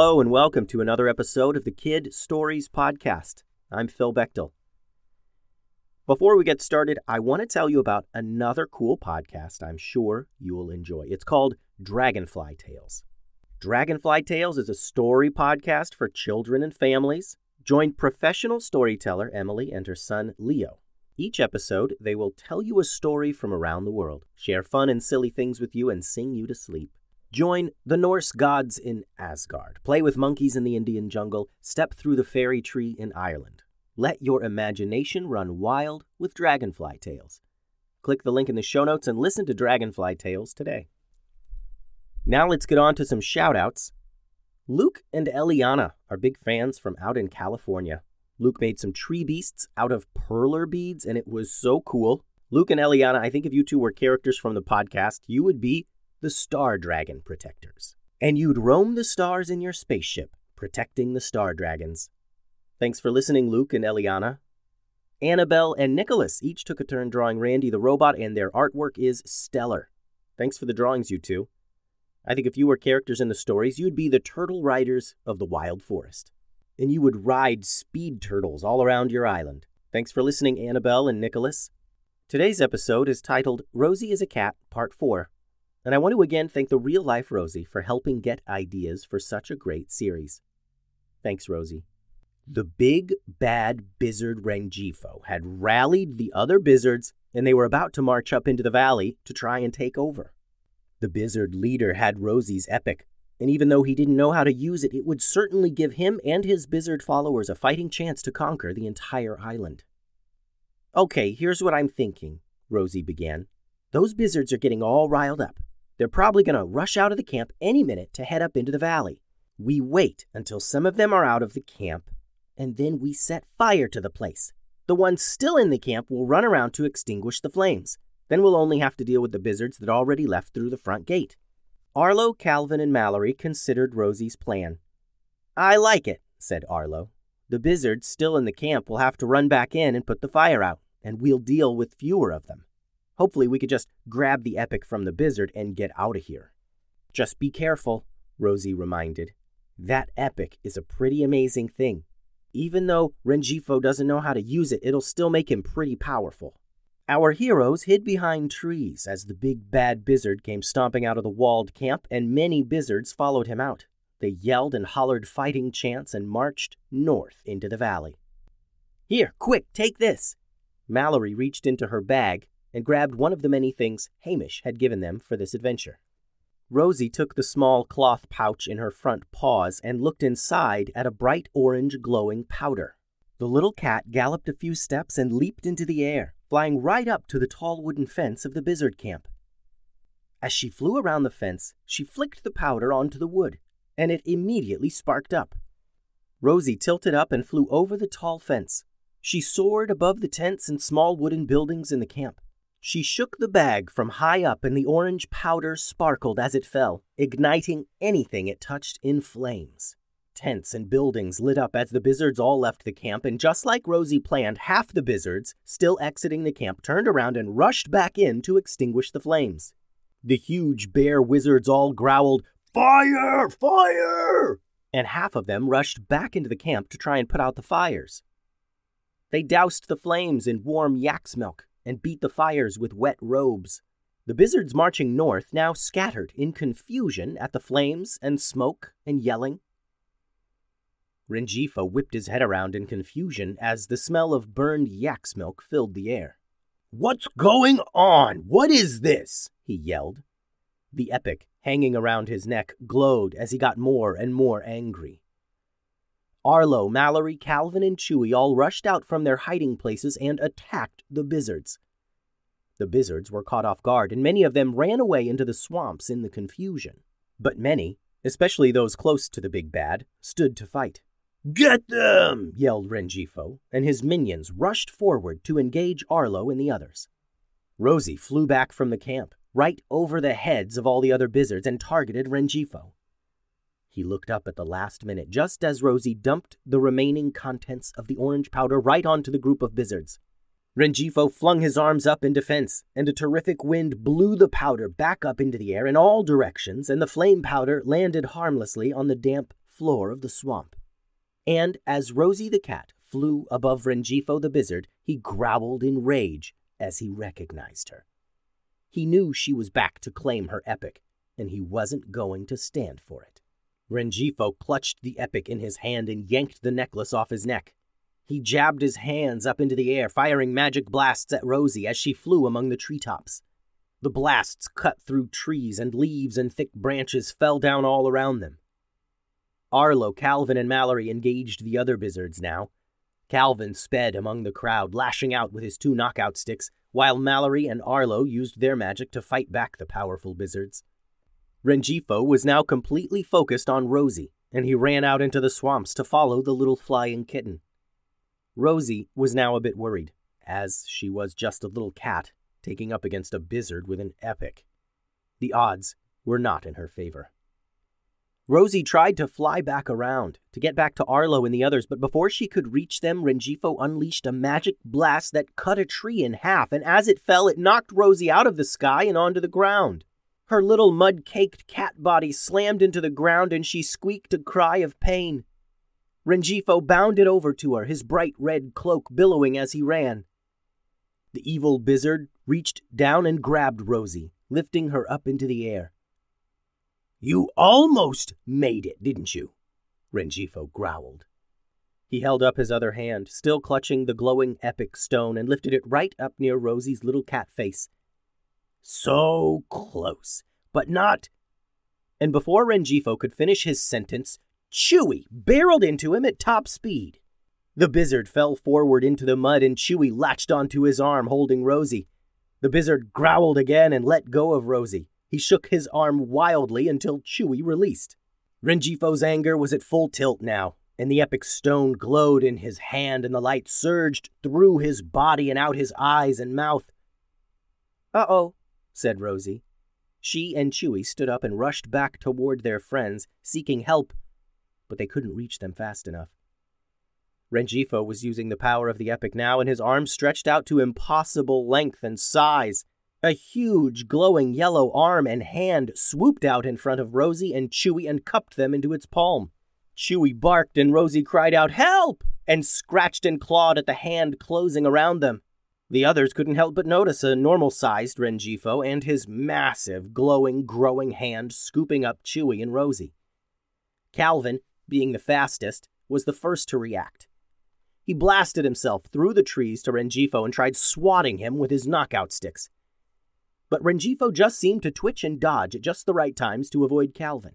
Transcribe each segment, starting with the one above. Hello and welcome to another episode of the Kid Stories Podcast. I'm Phil Bechtel. Before we get started, I want to tell you about another cool podcast I'm sure you will enjoy. It's called Dragonfly Tales. Dragonfly Tales is a story podcast for children and families. Join professional storyteller Emily and her son Leo. Each episode, they will tell you a story from around the world, share fun and silly things with you, and sing you to sleep. Join the Norse gods in Asgard, play with monkeys in the Indian jungle, step through the fairy tree in Ireland. Let your imagination run wild with Dragonfly Tales. Click the link in the show notes and listen to Dragonfly Tales today. Now let's get on to some shout-outs. Luke and Eliana are big fans from out in California. Luke made some tree beasts out of perler beads, and it was so cool. Luke and Eliana, I think if you two were characters from the podcast, you would be the Star Dragon Protectors. And you'd roam the stars in your spaceship, protecting the Star Dragons. Thanks for listening, Luke and Eliana. Annabelle and Nicholas each took a turn drawing Randy the robot, and their artwork is stellar. Thanks for the drawings, you two. I think if you were characters in the stories, you'd be the Turtle Riders of the Wild Forest. And you would ride speed turtles all around your island. Thanks for listening, Annabelle and Nicholas. Today's episode is titled Rosie is a Cat, Part 4. And I want to again thank the real-life Rosie for helping get ideas for such a great series. Thanks, Rosie. The Big Bad Bizard Renjifo had rallied the other Bizards, and they were about to march up into the valley to try and take over. The Bizard leader had Rosie's epic, and even though he didn't know how to use it, it would certainly give him and his Bizard followers a fighting chance to conquer the entire island. "Okay, here's what I'm thinking," Rosie began. "Those Bizards are getting all riled up. They're probably going to rush out of the camp any minute to head up into the valley. We wait until some of them are out of the camp, and then we set fire to the place. The ones still in the camp will run around to extinguish the flames. Then we'll only have to deal with the Bizards that already left through the front gate." Arlo, Calvin, and Mallory considered Rosie's plan. "I like it," said Arlo. "The Bizards still in the camp will have to run back in and put the fire out, and we'll deal with fewer of them. Hopefully we could just grab the epic from the Bizard and get out of here." "Just be careful," Rosie reminded. "That epic is a pretty amazing thing. Even though Renjifo doesn't know how to use it, it'll still make him pretty powerful." Our heroes hid behind trees as the Big Bad Bizard came stomping out of the walled camp, and many Bizards followed him out. They yelled and hollered fighting chants and marched north into the valley. "Here, quick, take this!" Mallory reached into her bag and grabbed one of the many things Hamish had given them for this adventure. Rosie took the small cloth pouch in her front paws and looked inside at a bright orange glowing powder. The little cat galloped a few steps and leaped into the air, flying right up to the tall wooden fence of the Bizard camp. As she flew around the fence, she flicked the powder onto the wood, and it immediately sparked up. Rosie tilted up and flew over the tall fence. She soared above the tents and small wooden buildings in the camp. She shook the bag from high up, and the orange powder sparkled as it fell, igniting anything it touched in flames. Tents and buildings lit up as the Bizards all left the camp, and just like Rosie planned, half the Bizards, still exiting the camp, turned around and rushed back in to extinguish the flames. The huge bear wizards all growled, "Fire! Fire!" and half of them rushed back into the camp to try and put out the fires. They doused the flames in warm yak's milk and beat the fires with wet robes. The Bizards marching north now scattered in confusion at the flames and smoke and yelling. Renjifo whipped his head around in confusion as the smell of burned yak's milk filled the air. "What's going on? What is this?" he yelled. The epic hanging around his neck glowed as he got more and more angry. Arlo, Mallory, Calvin, and Chewie all rushed out from their hiding places and attacked the Bizards. The Bizards were caught off guard, and many of them ran away into the swamps in the confusion. But many, especially those close to the Big Bad, stood to fight. "Get them!" yelled Renjifo, and his minions rushed forward to engage Arlo and the others. Rosie flew back from the camp, right over the heads of all the other Bizards, and targeted Renjifo. He looked up at the last minute, just as Rosie dumped the remaining contents of the orange powder right onto the group of Bizards. Renjifo flung his arms up in defense, and a terrific wind blew the powder back up into the air in all directions, and the flame powder landed harmlessly on the damp, floor of the swamp. And as Rosie the cat flew above Renjifo the Bizard, he growled in rage as he recognized her. He knew she was back to claim her epic, and he wasn't going to stand for it. Renjifo clutched the epic in his hand and yanked the necklace off his neck. He jabbed his hands up into the air, firing magic blasts at Rosie as she flew among the treetops. The blasts cut through trees, and leaves and thick branches fell down all around them. Arlo, Calvin, and Mallory engaged the other Bizards now. Calvin sped among the crowd, lashing out with his 2 knockout sticks, while Mallory and Arlo used their magic to fight back the powerful Bizards. Renjifo was now completely focused on Rosie, and he ran out into the swamps to follow the little flying kitten. Rosie was now a bit worried, as she was just a little cat taking up against a Bizard with an epic. The odds were not in her favor. Rosie tried to fly back around, to get back to Arlo and the others, but before she could reach them, Renjifo unleashed a magic blast that cut a tree in half, and as it fell, it knocked Rosie out of the sky and onto the ground. Her little mud-caked cat body slammed into the ground, and she squeaked a cry of pain. Renjifo bounded over to her, his bright red cloak billowing as he ran. The evil Bizard reached down and grabbed Rosie, lifting her up into the air. "You almost made it, didn't you?" Renjifo growled. He held up his other hand, still clutching the glowing epic stone, and lifted it right up near Rosie's little cat face. "So close, but not—" And before Renjifo could finish his sentence, Chewie barreled into him at top speed. The Bizard fell forward into the mud, and Chewie latched onto his arm, holding Rosie. The Bizard growled again and let go of Rosie. He shook his arm wildly until Chewie released. Renjifo's anger was at full tilt now, and the epic stone glowed in his hand, and the light surged through his body and out his eyes and mouth. "Uh-oh," said Rosie. She and Chewie stood up and rushed back toward their friends, seeking help, but they couldn't reach them fast enough. Renjifo was using the power of the epic now, and his arm stretched out to impossible length and size. A huge, glowing yellow arm and hand swooped out in front of Rosie and Chewie and cupped them into its palm. Chewie barked, and Rosie cried out, "Help!" and scratched and clawed at the hand closing around them. The others couldn't help but notice a normal-sized Renjifo and his massive, glowing, growing hand scooping up Chewie and Rosie. Calvin, being the fastest, was the first to react. He blasted himself through the trees to Renjifo and tried swatting him with his knockout sticks. But Renjifo just seemed to twitch and dodge at just the right times to avoid Calvin.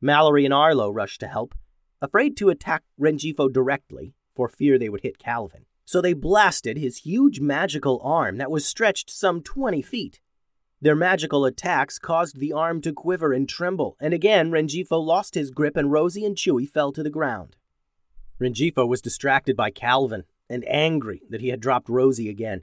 Mallory and Arlo rushed to help, afraid to attack Renjifo directly for fear they would hit Calvin. So they blasted his huge magical arm that was stretched some 20 feet. Their magical attacks caused the arm to quiver and tremble, and again Renjifo lost his grip and Rosie and Chewie fell to the ground. Renjifo was distracted by Calvin and angry that he had dropped Rosie again.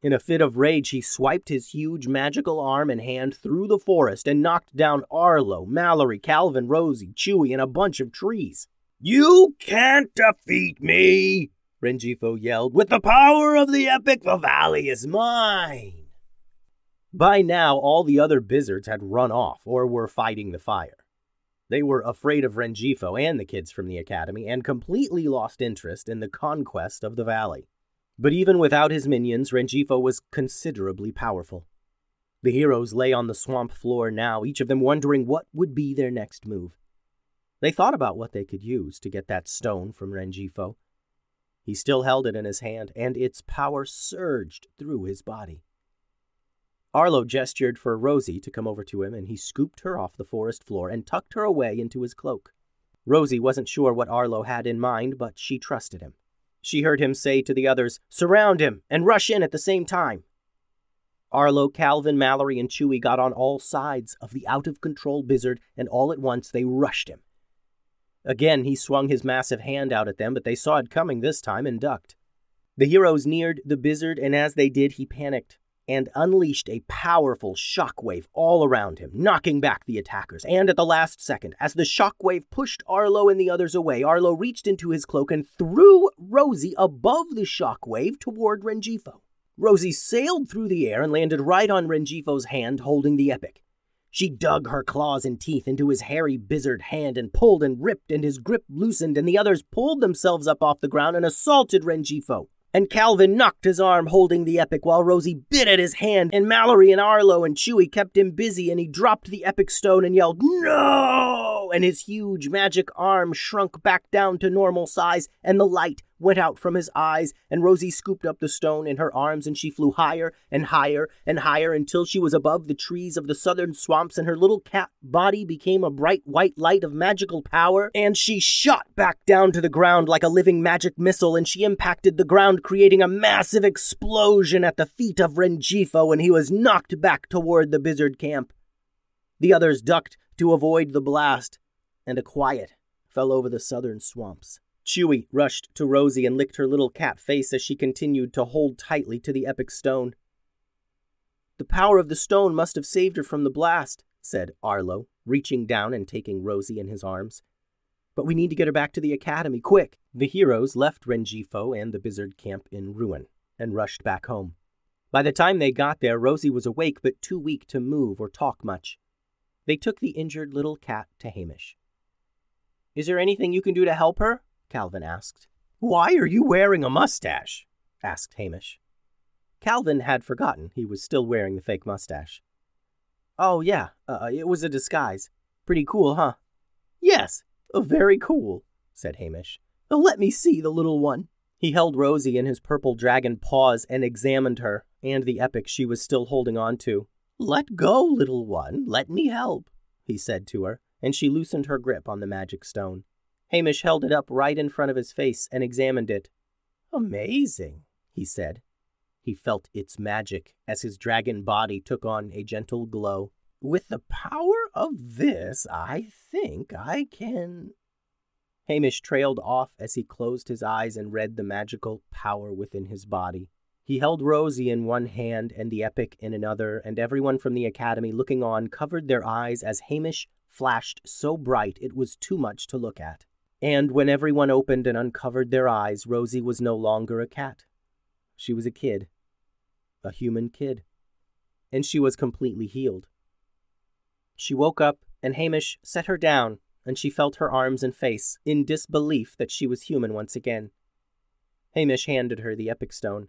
In a fit of rage, he swiped his huge magical arm and hand through the forest and knocked down Arlo, Mallory, Calvin, Rosie, Chewie, and a bunch of trees. "You can't defeat me!" Renjifo yelled. "With the power of the epic, the valley is mine!" By now, all the other Bizards had run off or were fighting the fire. They were afraid of Renjifo and the kids from the academy and completely lost interest in the conquest of the valley. But even without his minions, Renjifo was considerably powerful. The heroes lay on the swamp floor now, each of them wondering what would be their next move. They thought about what they could use to get that stone from Renjifo. He still held it in his hand, and its power surged through his body. Arlo gestured for Rosie to come over to him, and he scooped her off the forest floor and tucked her away into his cloak. Rosie wasn't sure what Arlo had in mind, but she trusted him. She heard him say to the others, "Surround him and rush in at the same time." Arlo, Calvin, Mallory, and Chewie got on all sides of the out-of-control Bizard, and all at once they rushed him. Again, he swung his massive hand out at them, but they saw it coming this time and ducked. The heroes neared the Bizard, and as they did, he panicked and unleashed a powerful shockwave all around him, knocking back the attackers. And at the last second, as the shockwave pushed Arlo and the others away, Arlo reached into his cloak and threw Rosie above the shockwave toward Renjifo. Rosie sailed through the air and landed right on Renjifo's hand holding the epic. She dug her claws and teeth into his hairy Bizard hand and pulled and ripped, and his grip loosened, and the others pulled themselves up off the ground and assaulted Renjifo. And Calvin knocked his arm holding the epic while Rosie bit at his hand, and Mallory and Arlo and Chewie kept him busy, and he dropped the epic stone and yelled, "No!" And his huge magic arm shrunk back down to normal size, and the light went out from his eyes, and Rosie scooped up the stone in her arms, and she flew higher and higher and higher until she was above the trees of the southern swamps, and her little cat body became a bright white light of magical power, and she shot back down to the ground like a living magic missile, and she impacted the ground, creating a massive explosion at the feet of Renjifo, and he was knocked back toward the Bizard camp. The others ducked to avoid the blast, and a quiet fell over the southern swamps. Chewie rushed to Rosie and licked her little cat face as she continued to hold tightly to the epic stone. "The power of the stone must have saved her from the blast," said Arlo, reaching down and taking Rosie in his arms. "But we need to get her back to the academy, quick." The heroes left Renjifo and the Bizard camp in ruin and rushed back home. By the time they got there, Rosie was awake but too weak to move or talk much. They took the injured little cat to Hamish. "Is there anything you can do to help her?" Calvin asked. "Why are you wearing a mustache?" asked Hamish. Calvin had forgotten he was still wearing the fake mustache. "Oh, yeah, it was a disguise. Pretty cool, huh?" "Yes, very cool," said Hamish. "Let me see the little one." He held Rosie in his purple dragon paws and examined her and the epic she was still holding on to. "Let go, little one. Let me help," he said to her, and she loosened her grip on the magic stone. Hamish held it up right in front of his face and examined it. "Amazing," he said. He felt its magic as his dragon body took on a gentle glow. "With the power of this, I think I can..." Hamish trailed off as he closed his eyes and read the magical power within his body. He held Rosie in one hand and the epic in another, and everyone from the academy looking on covered their eyes as Hamish flashed so bright it was too much to look at. And when everyone opened and uncovered their eyes, Rosie was no longer a cat. She was a kid, a human kid, and she was completely healed. She woke up, and Hamish set her down, and she felt her arms and face, in disbelief that she was human once again. Hamish handed her the epic stone.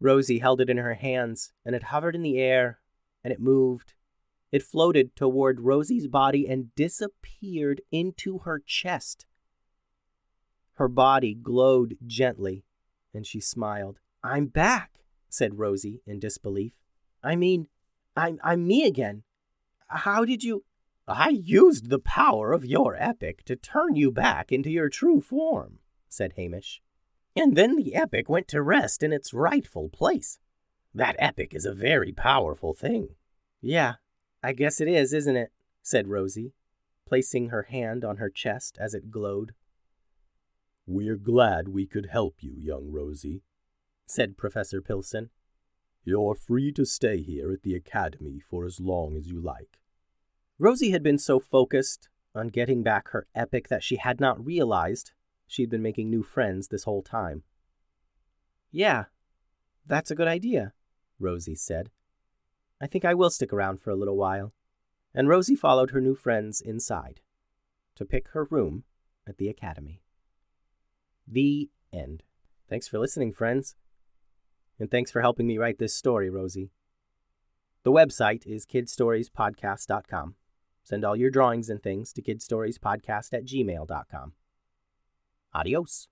Rosie held it in her hands, and it hovered in the air, and it moved. It floated toward Rosie's body and disappeared into her chest. Her body glowed gently, and she smiled. "I'm back," said Rosie in disbelief. "I mean, I'm me again. How did you—" "I used the power of your epic to turn you back into your true form," said Hamish. "And then the epic went to rest in its rightful place. That epic is a very powerful thing." "Yeah. I guess it is, isn't it?" said Rosie, placing her hand on her chest as it glowed. "We're glad we could help you, young Rosie," said Professor Pilsen. "You're free to stay here at the academy for as long as you like." Rosie had been so focused on getting back her epic that she had not realized she'd been making new friends this whole time. "Yeah, that's a good idea," Rosie said. "I think I will stick around for a little while." And Rosie followed her new friends inside to pick her room at the academy. The end. Thanks for listening, friends. And thanks for helping me write this story, Rosie. The website is kidstoriespodcast.com. Send all your drawings and things to kidstoriespodcast@gmail.com. Adios.